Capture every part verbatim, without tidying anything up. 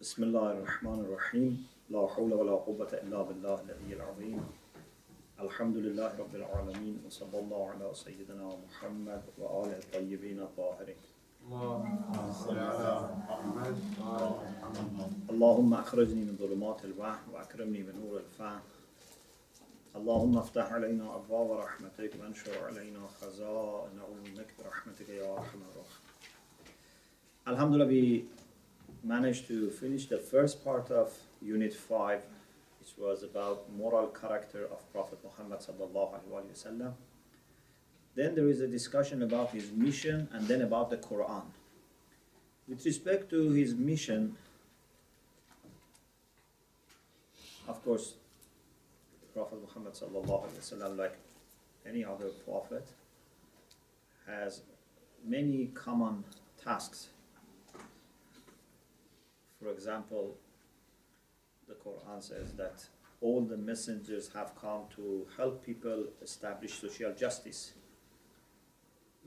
Bismillah ar-Rahman ar-Rahim. La hawla wa la quwwata illa billah al-aliyyil azim. Alhamdulillahi rabbil alameen. Wa sallallahu ala sayyidina Muhammad wa ala al-tayyibina al-tahirin. Allahumma akhrajni min dhulumat al-wahm wa akrimni min nur al-fahm. اللهم افتح علينا أبواب رحمتك وانشر علينا خزائن علومك برحمتك يا أرحم الراحمين. Alhamdulillah, we managed to finish the first part of Unit five, which was about moral character of Prophet Muhammad sallallahu alaihi wasallam. Then there is a discussion about his mission and then about the Quran. With respect to his mission, of course, Prophet Muhammad sallallahu alaihi wasallam, like any other prophet, has many common tasks. For example, the Quran says that all the messengers have come to help people establish social justice.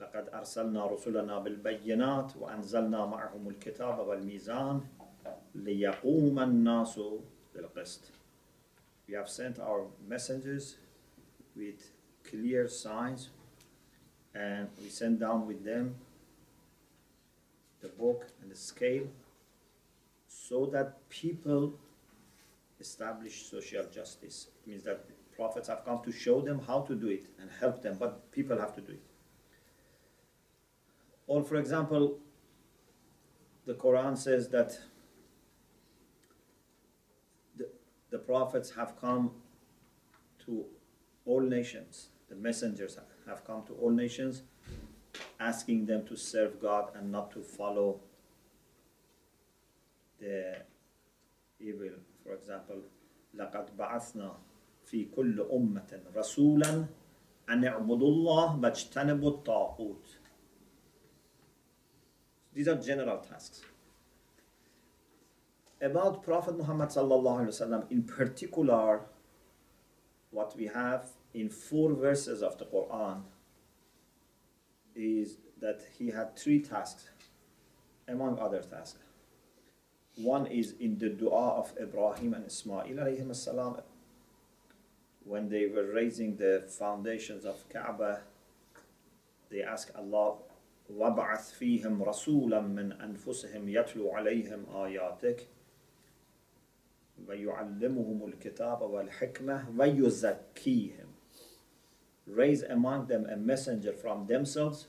لَقَدْ أَرْسَلْنَا رُسُلَنَا بِالْبَيِّنَاتِ وَأَنْزَلْنَا مَعْهُمُ الْكِتَابَ وَالْمِيزَانَ لِيَقُومَ النَّاسُ بِالْقِسْطِ. We have sent our messengers with clear signs, and we sent down with them the book and the scale so that people establish social justice. It means that the prophets have come to show them how to do it and help them, but people have to do it. Or, for example, the Quran says that the prophets have come to all nations, the messengers have come to all nations, asking them to serve God and not to follow the evil. For example, لَقَدْ بَعَثْنَا فِي كُلِّ أُمَّةٍ رَسُولًا أَنِ اعْبُدُوا اللَّهَ وَاجْتَنِبُوا الطَّاغُوتَ. These are general tasks. About Prophet Muhammad sallallahu alaihi wasallam in particular, what we have in four verses of the Quran is that he had three tasks, among other tasks. One is in the dua of Ibrahim and Ismail alayhim salam, when they were raising the foundations of Kaaba. They asked Allah, وَبَعَثْ فِيهِمْ رَسُولًا مِّنْ أَنفُسِهِمْ يَتْلُو عَلَيْهِمْ آيَاتِكَ وَيُعَلِّمُهُمُ الْكِتَابَ وَالْحِكْمَةَ وَيُزَكِّيهِمْ. Raise among them a messenger from themselves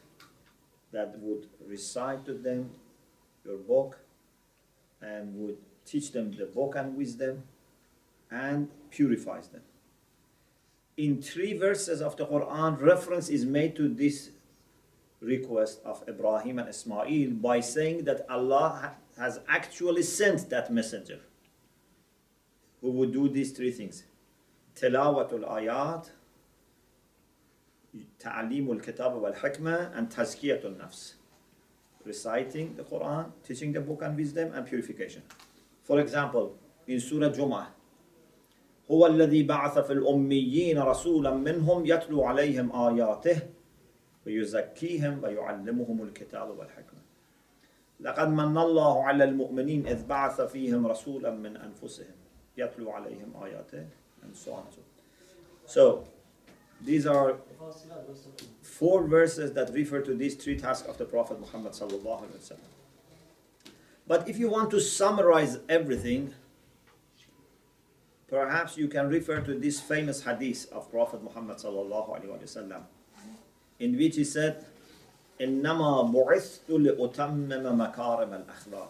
that would recite to them your book and would teach them the book and wisdom and purifies them. In three verses of the Quran, reference is made to this request of Ibrahim and Ismail by saying that Allah has actually sent that messenger who would do these three things: tilawatul ayat, ta'alimul kitab wal hikmah, and tazkiyatul nafs, reciting the Quran, teaching the book and wisdom, and purification. For example, in Surah Jumu'ah, هو الذي بعث في الأميين رسولا منهم يتلو عليهم آياته ويزكيهم ويعلمهم الكتاب والحكمة لقد من الله على المؤمنين إذ بعث فيهم رسولا من أنفسهم يتلو عليهم آياته, and so on and so on. So these are four verses that refer to these three tasks of the Prophet Muhammad sallallahu alaihi wasallam. But if you want to summarize everything, perhaps you can refer to this famous hadith of Prophet Muhammad sallallahu alaihi wasallam, in which he said, إِنَّمَا بُعِثْتُ لِأُتَمِّمَ مَكَارِمَ الْأَخْلَاقِ.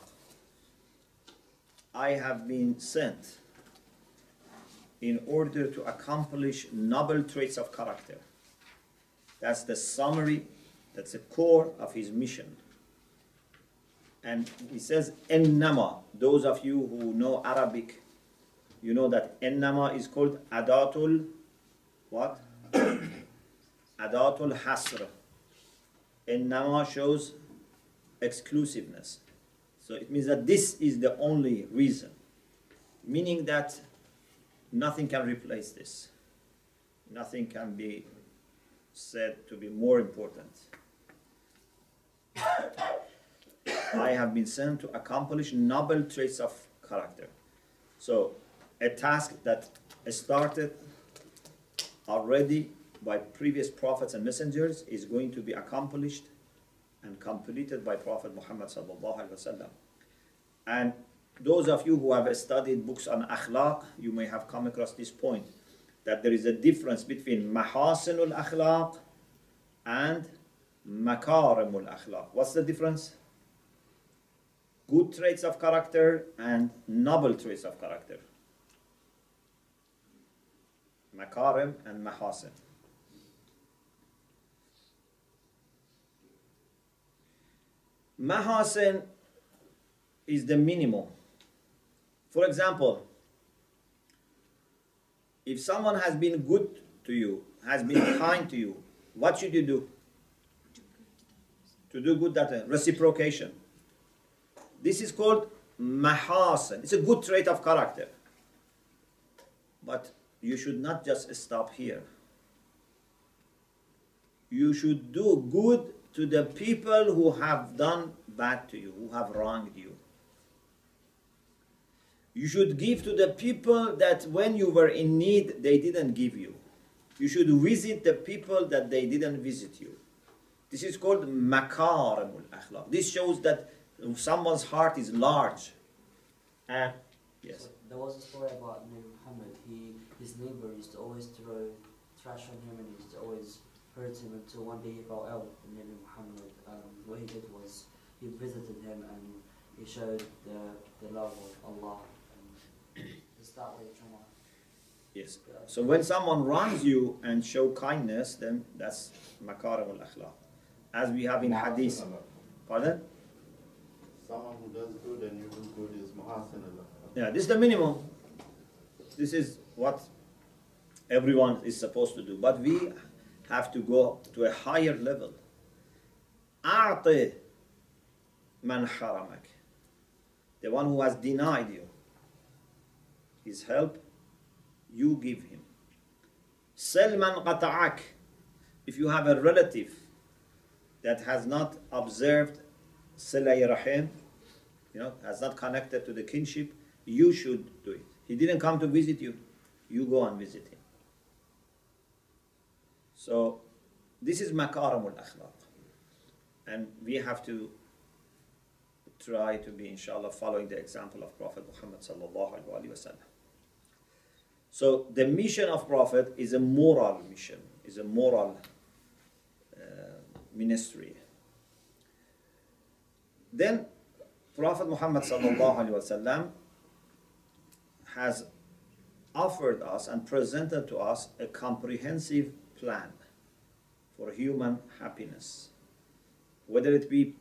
I have been sent in order to accomplish noble traits of character. That's the summary, that's the core of his mission. And he says, إِنَّمَا. Those of you who know Arabic, you know that إِنَّمَا is called Adatul, what? Adatul Hasr. Innama shows exclusiveness. So it means that this is the only reason, meaning that nothing can replace this. Nothing can be said to be more important. I have been sent to accomplish noble traits of character. So a task that started already by previous prophets and messengers is going to be accomplished and completed by Prophet Muhammad sallallahu alaihi wasallam. And those of you who have studied books on akhlaq, you may have come across this point, that there is a difference between mahasinul akhlaq and makarimul akhlaq. What's the difference? Good traits of character and noble traits of character. Makarim and mahasin. Mahasin is the minimum. For example, if someone has been good to you, has been kind to you, what should you do? To do good, that reciprocation. This is called mahasin. It's a good trait of character. But you should not just stop here. You should do good to the people who have done bad to you, who have wronged you. You should give to the people that when you were in need, they didn't give you. You should visit the people that they didn't visit you. This is called makarimul akhlaq. This shows that someone's heart is large. And yes. So there was a story about Nabi Muhammad. He, his neighbor used to always throw trash on him and used to always hurt him until one day he fell ill. And Nabi Muhammad, um, what he did was he visited him and he showed the, the love of Allah. And it's that way from Allah. Yes. So when someone wrongs you and show kindness, then that's makarimul akhlaq. As we have in hadith. Pardon? Someone who does good and you do good is mahasin al-akhlaq. Yeah, this is the minimum. This is what everyone is supposed to do. But we have to go to a higher level. A'ti man haramak. The one who has denied you his help, you give him. Sel man qata'ak. If you have a relative that has not observed silay rahim, you know, has not connected to the kinship, you should do it. He didn't come to visit you. You go and visit him. So this is makarimul akhlaq. And we have to try to be, inshallah, following the example of Prophet Muhammad sallallahu alaihi wasallam. So the mission of Prophet is a moral mission, is a moral uh, ministry. Then Prophet Muhammad sallallahu alaihi wasallam has offered us and presented to us a comprehensive plan for human happiness, whether it be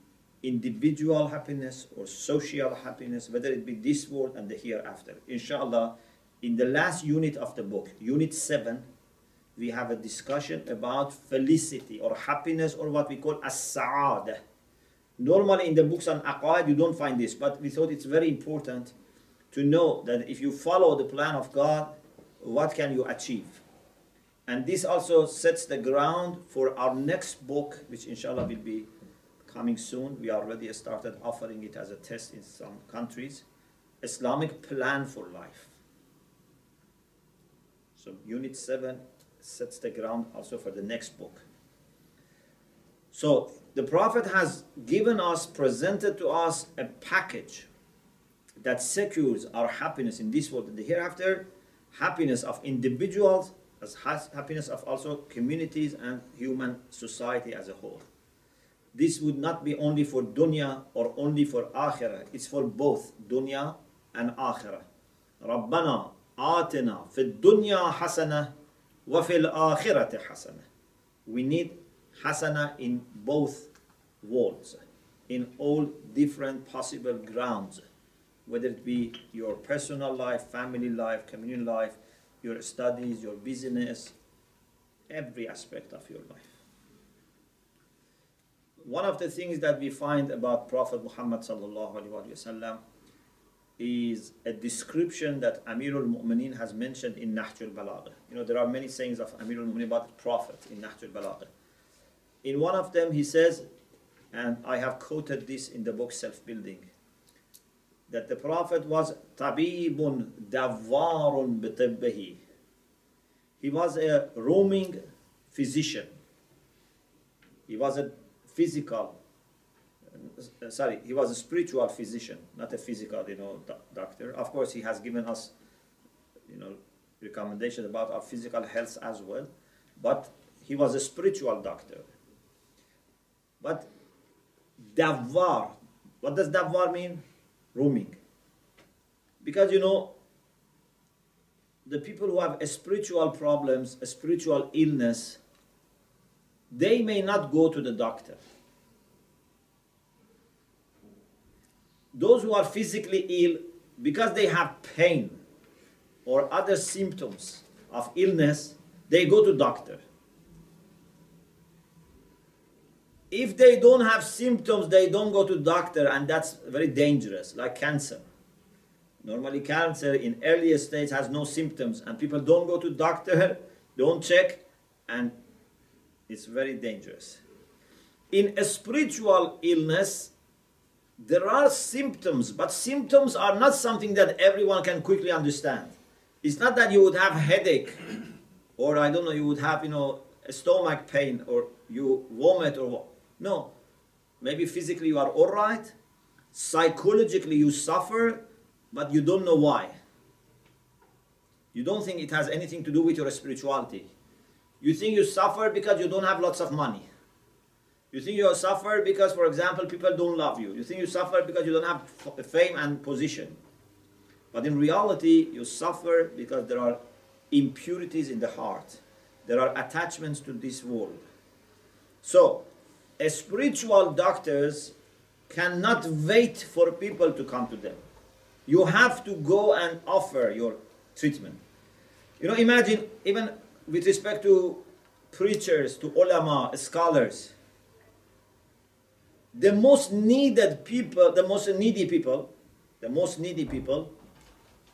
individual happiness or social happiness, whether it be this world and the hereafter. Inshallah, in the last unit of the book, unit seven, we have a discussion about felicity or happiness, or what we call as-sa'adah. Normally in the books on aqaid you don't find this, but we thought it's very important to know that if you follow the plan of God, what can you achieve? And this also sets the ground for our next book, which inshallah will be coming soon. We already started offering it as a test in some countries. Islamic Plan for Life. So unit seven sets the ground also for the next book. So the Prophet has given us, presented to us a package that secures our happiness in this world and the hereafter, happiness of individuals, as happiness of also communities and human society as a whole. This would not be only for dunya or only for akhirah. It's for both dunya and akhirah. Rabbana atina fi dunya hasana wa fil akhirati hasana. We need hasana in both worlds, in all different possible grounds, whether it be your personal life, family life, community life, your studies, your business, every aspect of your life. One of the things that we find about Prophet Muhammad sallallahu alaihi wasallam is a description that Amir al-Mu'mineen has mentioned in Nahjul Balagha. You know, there are many sayings of Amir al-Mu'mineen about the Prophet in Nahjul Balagha. In one of them he says, and I have quoted this in the book Self-Building, that the Prophet was tabibun dawarun bitibbihi. He was a roaming physician. He was a physical, sorry, he was a spiritual physician, not a physical, you know, doctor. Of course, he has given us, you know, recommendations about our physical health as well, but he was a spiritual doctor. But dawwar, what does dawwar mean? Roaming. Because, you know, the people who have a spiritual problems, a spiritual illness, they may not go to the doctor. Those who are physically ill, because they have pain or other symptoms of illness, they go to doctor. If they don't have symptoms, they don't go to doctor, and that's very dangerous, like cancer. Normally cancer in earlier stages has no symptoms, and people don't go to doctor, don't check, and it's very dangerous. In a spiritual illness, there are symptoms, but symptoms are not something that everyone can quickly understand. It's not that you would have headache, or I don't know, you would have, you know, a stomach pain, or you vomit, or what. No. Maybe physically you are all right, psychologically you suffer, but you don't know why. You don't think it has anything to do with your spirituality. You think you suffer because you don't have lots of money. You think you suffer because, for example, people don't love you. You think you suffer because you don't have fame and position. But in reality, you suffer because there are impurities in the heart. There are attachments to this world. So, spiritual doctors cannot wait for people to come to them. You have to go and offer your treatment. You know, imagine, even with respect to preachers, to ulama, scholars, the most needed people, the most needy people, the most needy people,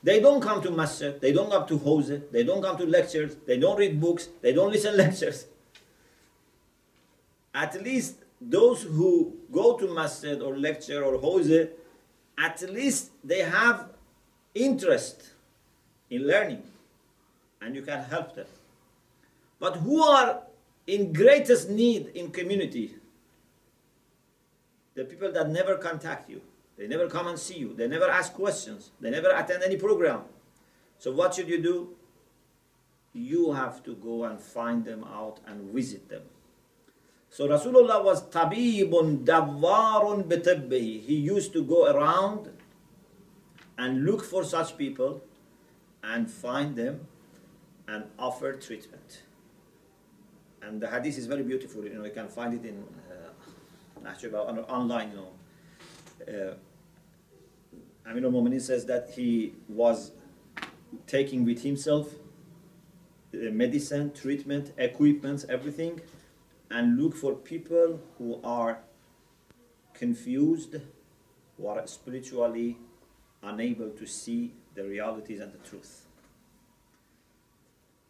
they don't come to masjid, they don't come to hose, they don't come to lectures, they don't read books, they don't listen lectures. At least those who go to masjid or lecture or hose, at least they have interest in learning, and you can help them. But who are in greatest need in community? The people that never contact you, they never come and see you, they never ask questions, they never attend any program. So what should you do? You have to go and find them out and visit them. So Rasulullah was tabibun dawarun bitibbihi. He used to go around and look for such people and find them and offer treatment. And the hadith is very beautiful, you know, you can find it in uh, online, you know. Uh, Amir al-Mu'mineen says that he was taking with himself the medicine, treatment, equipment, everything, and look for people who are confused, who are spiritually unable to see the realities and the truth.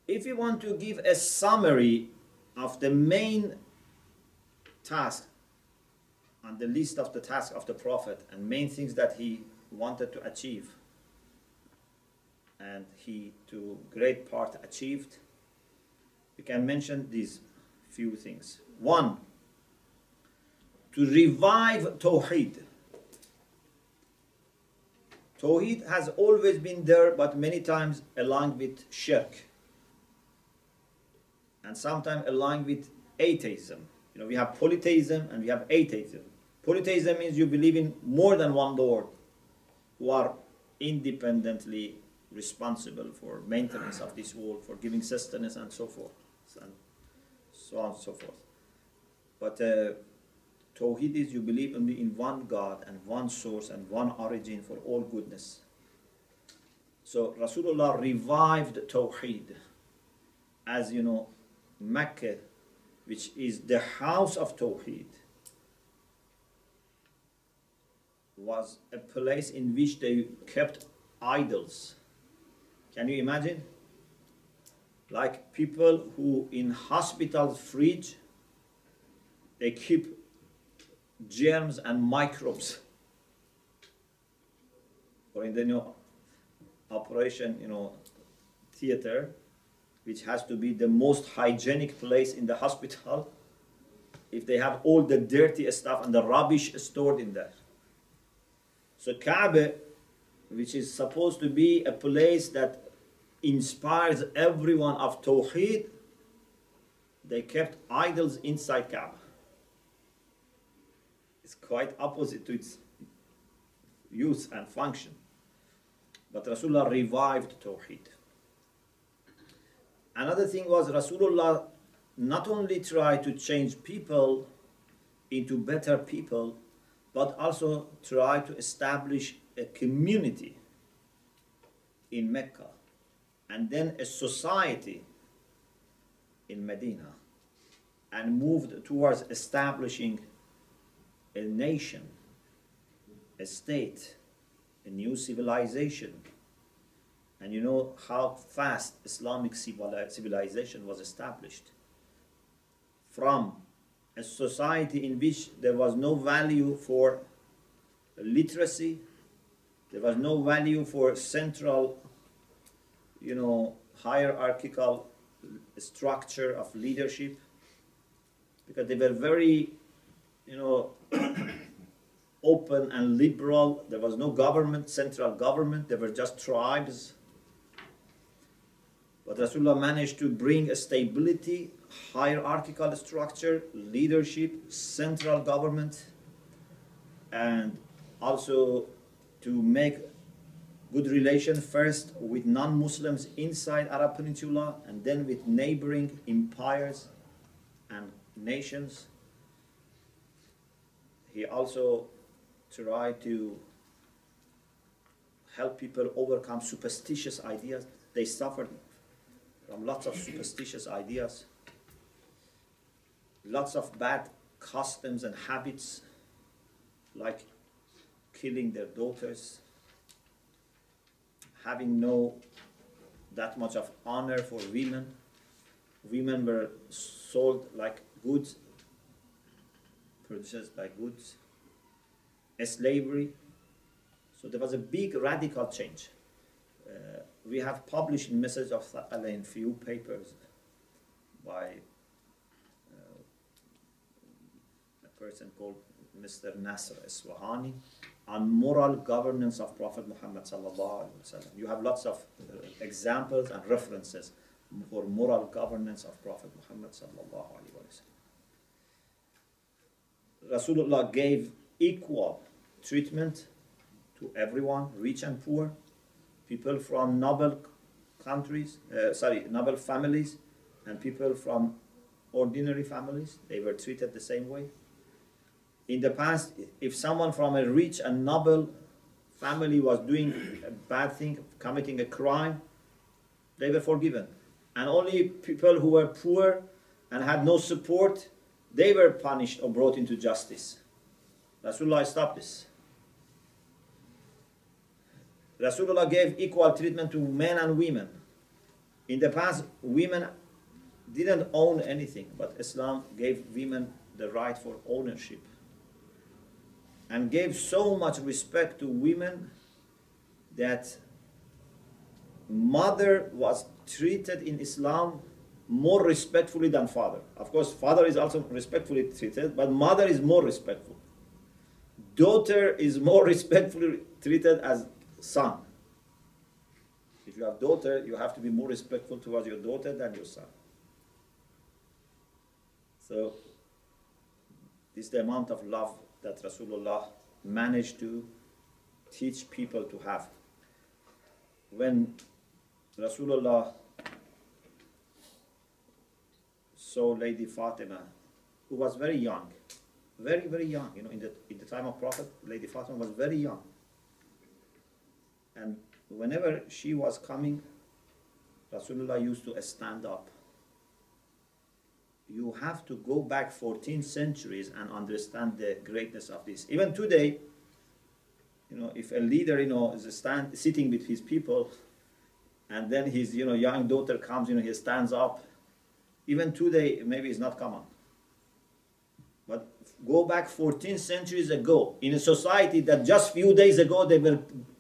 If you want to give a summary of the main task, on the list of the tasks of the Prophet and main things that he wanted to achieve, and he to great part achieved, we can mention these few things. One, to revive Tawheed. Tawheed has always been there, but many times aligned with shirk, and sometimes aligned with atheism. You know, we have polytheism and we have atheism. Polytheism means you believe in more than one Lord who are independently responsible for maintenance of this world, for giving sustenance and so forth, and so on and so forth. But uh, Tawheed is you believe only in one God and one source and one origin for all goodness. So Rasulullah revived Tawheed. As you know, Mecca, which is the house of Tawheed, was a place in which they kept idols. Can you imagine? Like people who in hospital fridge, they keep germs and microbes. or in the new operation, you know, theater, which has to be the most hygienic place in the hospital, if they have all the dirty stuff and the rubbish stored in there. So Kaaba, which is supposed to be a place that inspires everyone of Tawheed, they kept idols inside Kaaba. It's quite opposite to its use and function. But Rasulullah revived Tawheed. Another thing was Rasulullah not only tried to change people into better people, but also tried to establish a community in Mecca, and then a society in Medina, and moved towards establishing a nation, a state, a new civilization. And you know how fast Islamic civilization was established. From a society in which there was no value for literacy, there was no value for central, you know, hierarchical structure of leadership, because they were very, you know, open and liberal. There was no government, central government. There were just tribes. But Rasulullah managed to bring a stability, hierarchical structure, leadership, central government, and also to make good relation first with non-Muslims inside Arab Peninsula, and then with neighboring empires and nations. He also tried to help people overcome superstitious ideas. They suffered from lots of superstitious ideas, lots of bad customs and habits, like killing their daughters, having no that much of honor for women. Women were sold like goods, purchased like goods, slavery. So there was a big radical change. Uh, we have published Message of Sa'ala in few papers by uh, a person called Mister Nasr Iswahani, on moral governance of Prophet Muhammad sallallahu alaihi wasallam. You have lots of uh, examples and references for moral governance of Prophet Muhammad sallallahu alaihi wasallam. Rasulullah gave equal treatment to everyone, rich and poor, people from noble countries, uh, sorry, noble families, and people from ordinary families. They were treated the same way. In the past, if someone from a rich and noble family was doing a bad thing, committing a crime, they were forgiven. And only people who were poor and had no support, they were punished or brought into justice. Rasulullah stopped this. Rasulullah gave equal treatment to men and women. In the past, women didn't own anything, but Islam gave women the right for ownership, and gave so much respect to women that mother was treated in Islam more respectfully than father. Of course, father is also respectfully treated, but mother is more respectful. Daughter is more respectfully treated as son. If you have daughter, you have to be more respectful towards your daughter than your son. So this is the amount of love that Rasulullah managed to teach people to have. When Rasulullah saw Lady Fatima, who was very young, very, very young, you know, in the, in the time of Prophet, Lady Fatima was very young. And whenever she was coming, Rasulullah used to stand up. You have to go back fourteen centuries and understand the greatness of this. Even today, you know, if a leader, you know, is a stand, sitting with his people, and then his, you know, young daughter comes, you know, he stands up. Even today, maybe it's not common. But go back fourteen centuries ago, in a society that just few days ago, they were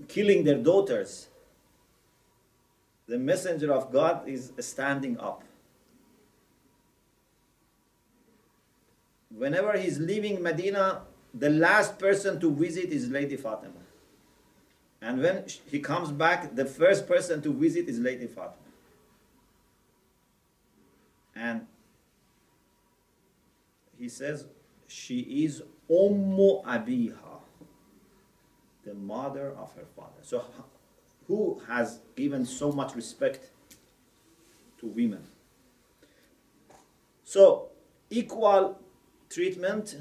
killing their daughters, the messenger of God is standing up. Whenever he's leaving Medina, the last person to visit is Lady Fatima. And when he comes back, the first person to visit is Lady Fatima. And he says, she is Ummu Abiha, the mother of her father. So who has given so much respect to women? So equal treatment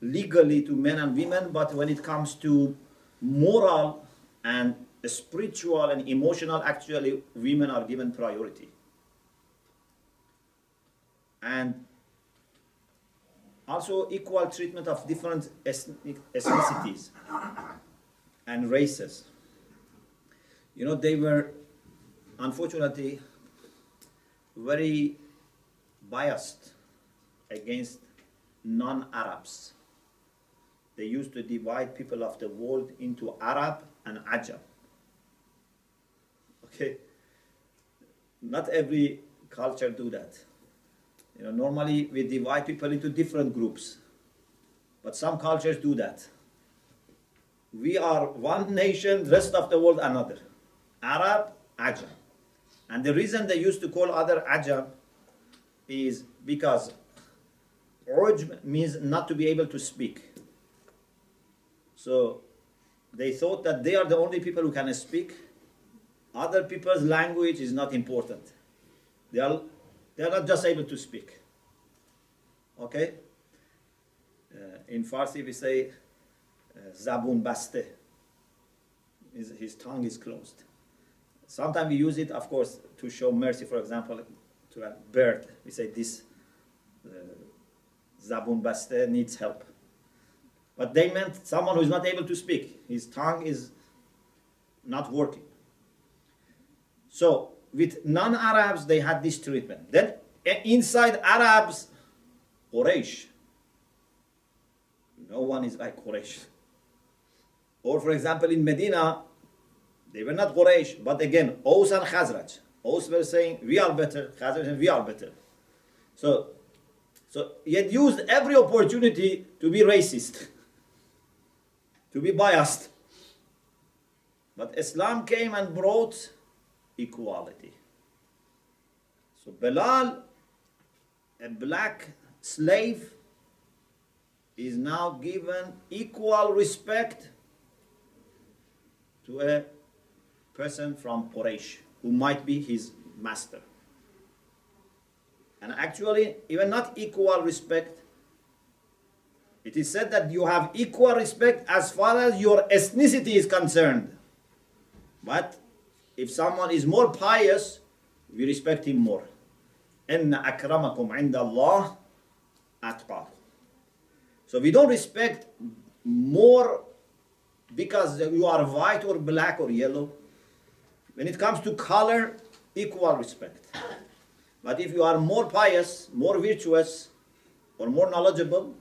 legally to men and women, but when it comes to moral and spiritual and emotional, actually women are given priority. And also equal treatment of different ethnic ethnicities and races. You know, they were unfortunately very biased against non-Arabs. They used to divide people of the world into Arab and Ajam. Okay, not every culture do that. You know, normally we divide people into different groups, but some cultures do that. We are one nation, rest of the world another. Arab, Ajam. And the reason they used to call other Ajam is because Ujm means not to be able to speak. So they thought that they are the only people who can speak. Other people's language is not important. They are They are not just able to speak, okay? Uh, in Farsi we say, Zabun baste, his, his tongue is closed. Sometimes we use it, of course, to show mercy, for example, to a bird. We say this, uh, Zabun baste needs help. But they meant someone who is not able to speak. His tongue is not working. So, with non-Arabs, they had this treatment. Then inside Arabs, Quraysh. No one is like Quraysh. Or for example, in Medina, they were not Quraysh, but again, Aus and Khazraj. Aus were saying, we are better, Khazraj, we are better. So, so he had used every opportunity to be racist, to be biased. But Islam came and brought equality. So Bilal, a black slave, is now given equal respect to a person from Quraysh who might be his master. And actually, even not equal respect, it is said that you have equal respect as far as your ethnicity is concerned. But if someone is more pious, we respect him more. Inna akramakum inda Allah atqakum. So we don't respect more because you are white or black or yellow. When it comes to color, equal respect. But if you are more pious, more virtuous, or more knowledgeable,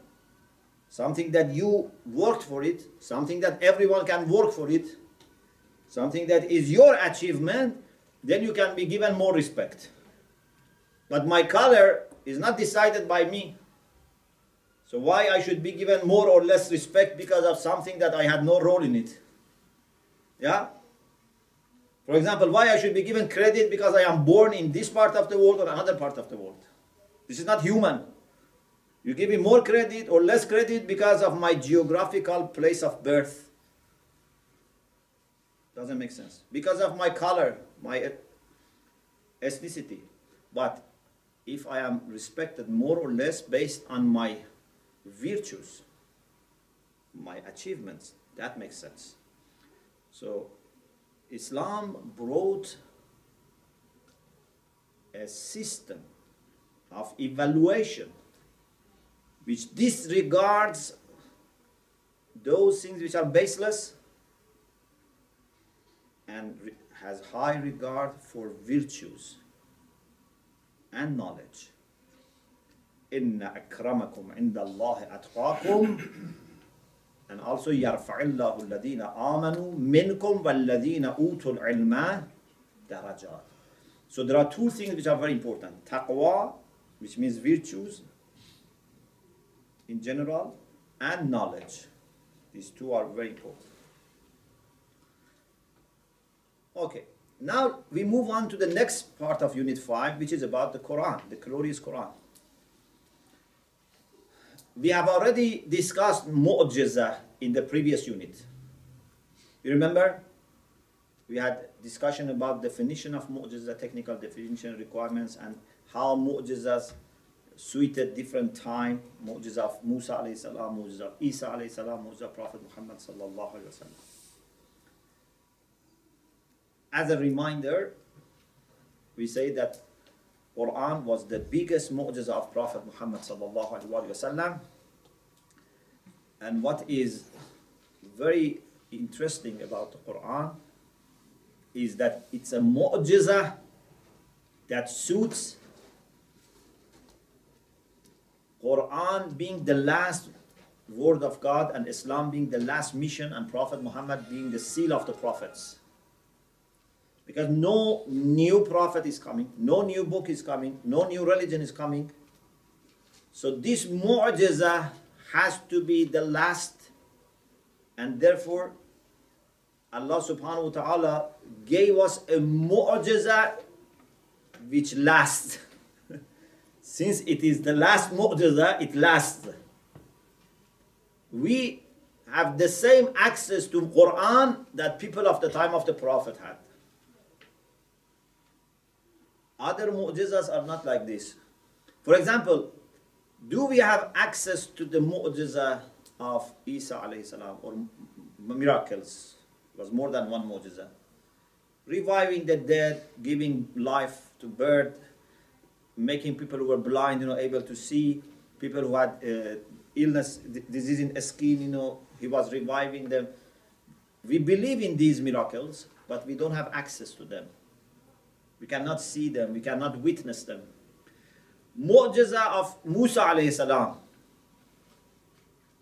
something that you worked for it, something that everyone can work for it, something that is your achievement, then you can be given more respect. But my color is not decided by me. So why I should be given more or less respect because of something that I had no role in it? Yeah? For example, why I should be given credit because I am born in this part of the world or another part of the world? This is not human. You give me more credit or less credit because of my geographical place of birth. Doesn't make sense. Because of my color, my ethnicity. But if I am respected more or less based on my virtues, my achievements, that makes sense. So Islam brought a system of evaluation which disregards those things which are baseless and has high regard for virtues and knowledge. Inna akramakum inda Allah atqakum. And also, يَرْفَعِ اللَّهُ الَّذِينَ آمَنُوا مِنْكُمْ وَالَّذِينَ أُوتُوا الْعِلْمَ دَرَجَاتٍ. So there are two things which are very important. Taqwa, which means virtues in general, and knowledge. These two are very important. Okay, now we move on to the next part of Unit five, which is about the Quran, the glorious Quran. We have already discussed mu'jiza in the previous unit. You remember? We had discussion about definition of mu'jiza, technical definition, requirements, and how mu'jizas suited different time. Mu'jiza of Musa alayhi salam, mu'jiza of Isa alayhi salam, mu'jiza of Prophet Muhammad sallallahu alayhi wa sallam. As a reminder, we say that Quran was the biggest mu'jiza of Prophet Muhammad sallallahu alaihi wasallam. And what is very interesting about the Quran is that it's a mu'jiza that suits Quran being the last word of God and Islam being the last mission and Prophet Muhammad being the seal of the prophets. Because no new prophet is coming, no new book is coming, no new religion is coming. So this mu'jiza has to be the last, and therefore Allah subhanahu wa ta'ala gave us a mu'jiza which lasts. Since it is the last mu'jiza, it lasts. We have the same access to Quran that people of the time of the Prophet had. Other mu'jizas are not like this. For example, do we have access to the mu'jiza of Isa alayhi salam, or miracles? It was more than one mu'jiza. Reviving the dead, giving life to bird, making people who were blind, you know, able to see, people who had uh, illness, disease in skin, you know, he was reviving them. We believe in these miracles, but we don't have access to them. We cannot see them. We cannot witness them. Mu'jiza of Musa alayhi salam.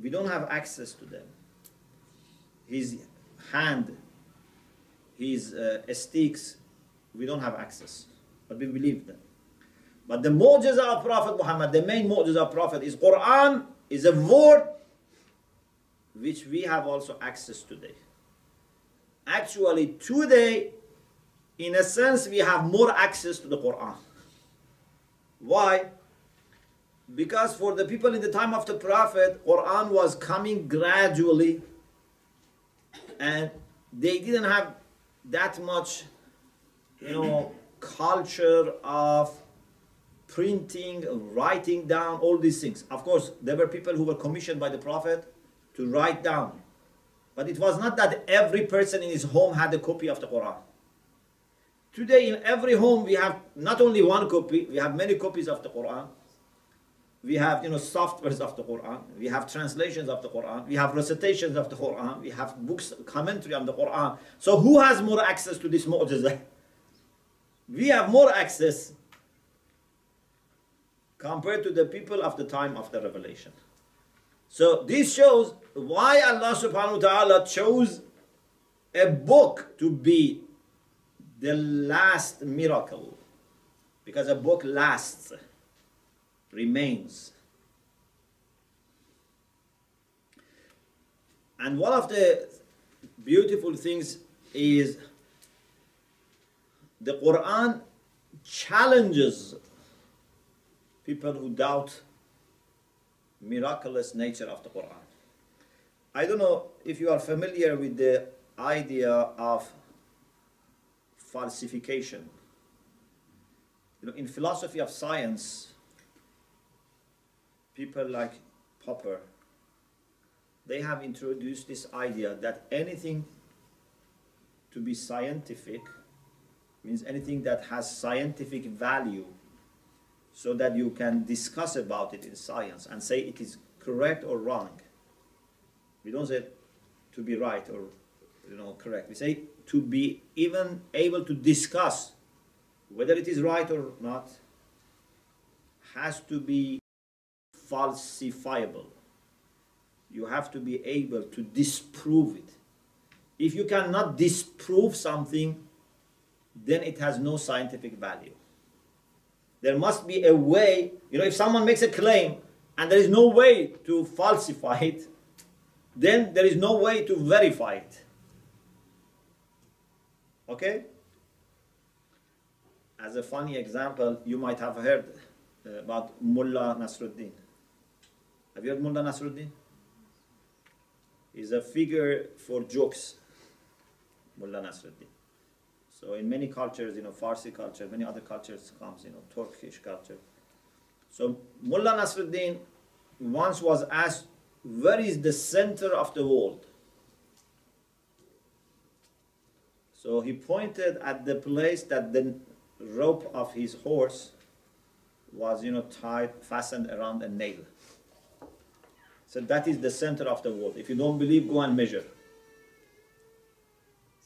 We don't have access to them. His hand, his uh, sticks, we don't have access. But we believe them. But the mu'jiza of Prophet Muhammad, the main mu'jiza of Prophet is Quran, is a word which we have also access today. Actually, today, in a sense, we have more access to the Quran. Why? Because for the people in the time of the Prophet, Quran was coming gradually, and they didn't have that much, you know, culture of printing, writing down, all these things. Of course, there were people who were commissioned by the Prophet to write down. But it was not that every person in his home had a copy of the Quran. Today, in every home, we have not only one copy, we have many copies of the Quran. We have, you know, softwares of the Quran. We have translations of the Quran. We have recitations of the Quran. We have books, commentary on the Quran. So who has more access to this mu'jiza? We have more access compared to the people of the time of the revelation. So this shows why Allah subhanahu wa ta'ala chose a book to be the last miracle, because a book lasts, remains. And one of the beautiful things is the Quran challenges people who doubt miraculous nature of the Quran. I don't know if you are familiar with the idea of falsification. You know, in philosophy of science, people like Popper, they have introduced this idea that anything to be scientific means anything that has scientific value, so that you can discuss about it in science and say it is correct or wrong. We don't say to be right or, you know, correct. We say to be even able to discuss whether it is right or not has to be falsifiable. you have to be able to disprove it. If you cannot disprove something, then it has no scientific value. There must be a way, you know, if someone makes a claim and there is no way to falsify it, then there is no way to verify it. Okay? As a funny example, you might have heard about Mullah Nasruddin. Have you heard Mullah Nasruddin? He's a figure for jokes, Mullah Nasruddin. So in many cultures, you know, Farsi culture, many other cultures comes, you know, Turkish culture. So Mullah Nasruddin once was asked, where is the center of the world? So he pointed at the place that the rope of his horse was, you know, tied, fastened around a nail. So that is the center of the world. If you don't believe, go and measure.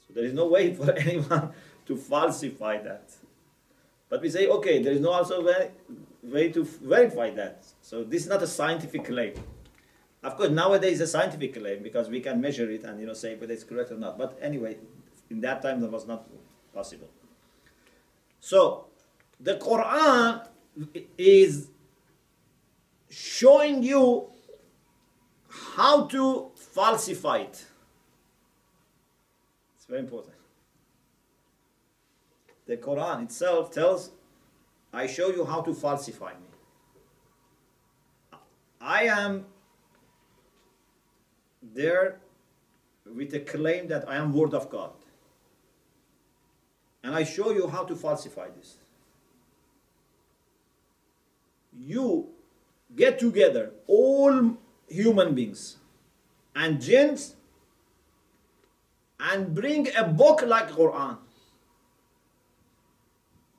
So there is no way for anyone to falsify that. But we say, okay, there is no also way, way to verify that. So this is not a scientific claim. Of course, nowadays it's a scientific claim because we can measure it and, you know, say whether it's correct or not. But anyway, in that time that was not possible. So the Quran is showing you how to falsify it. It's very important. The Quran itself tells, I show you how to falsify me. I am there with a claim that I am Word of God. And I show you how to falsify this. You get together, all human beings and jinns, and bring a book like Quran.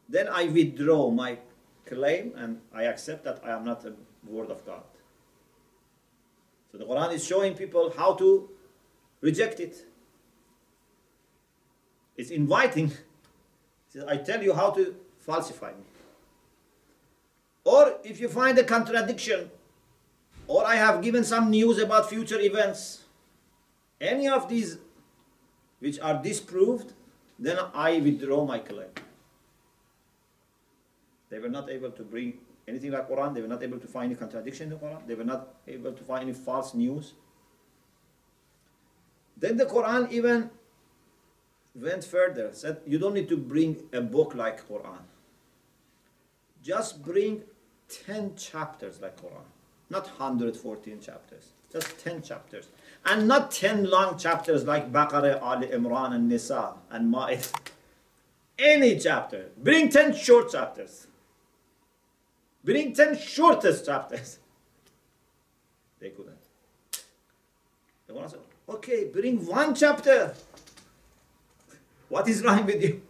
Then I withdraw my claim and I accept that I am not a Word of God. So the Quran is showing people how to reject it. It's inviting. It says, I tell you how to falsify me. Or if you find a contradiction, or I have given some news about future events, any of these which are disproved, then I withdraw my claim. They were not able to bring anything like Quran. They were not able to find any contradiction in the Quran. They were not able to find any false news. Then the Quran even went further, said, you don't need to bring a book like Quran. Just bring ten chapters like Quran. Not one hundred fourteen chapters. Just ten chapters. And not ten long chapters like Baqarah, Ali Imran, and Nisa, and Ma'idah. Any chapter. Bring ten short chapters. Bring ten shortest chapters. They couldn't. They want to say, okay, bring one chapter. What is wrong with you?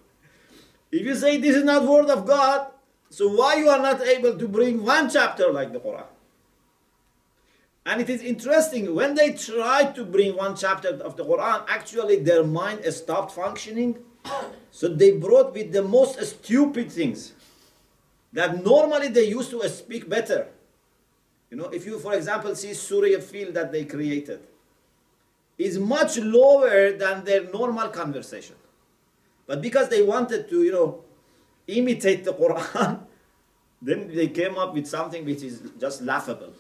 If you say this is not Word of God, so why you are not able to bring one chapter like the Quran? And it is interesting, when they tried to bring one chapter of the Quran, actually their mind stopped functioning. So they brought with the most stupid things that normally they used to speak better. You know, if you, for example, see Surah Al-Fil that they created, is much lower than their normal conversation. But because they wanted to, you know, imitate the Quran, then they came up with something which is just laughable.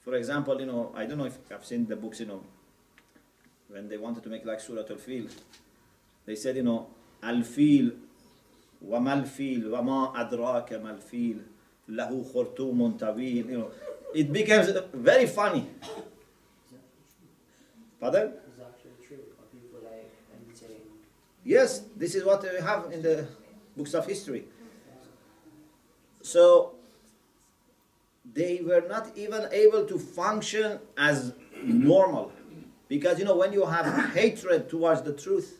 For example, you know, I don't know if I've seen the books, you know, when they wanted to make like Surah Al-Fil, they said, you know, Al-Fil, wa mal-fil, wa ma adraka mal-fil, lahu khurtumun tawil, you know. It becomes very funny. Pardon? It's actually true. People like imitating. Yes, this is what we have in the books of history. So they were not even able to function as normal. Because, you know, when you have hatred towards the truth,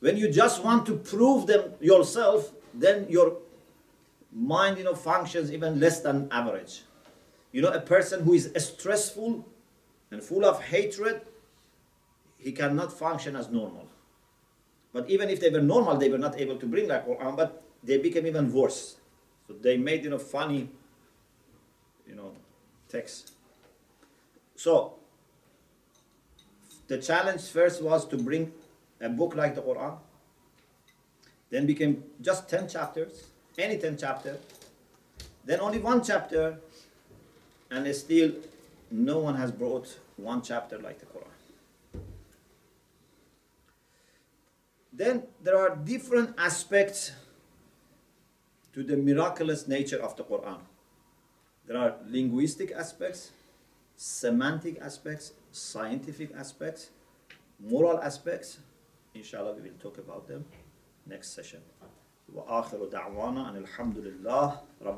when you just want to prove them yourself, then your mind, you know, functions even less than average. You know, a person who is stressful and full of hatred, he cannot function as normal. But even if they were normal, they were not able to bring that Quran, but they became even worse. So they made, you know, funny, you know, texts. So, the challenge first was to bring a book like the Quran, then became just ten chapters, any ten chapters, then only one chapter, and still no one has brought one chapter like the Quran. Then there are different aspects to the miraculous nature of the Quran. There are linguistic aspects, semantic aspects, scientific aspects, moral aspects. Inshallah, we will talk about them next session. وآخر دعوانا أن الحمد لله رب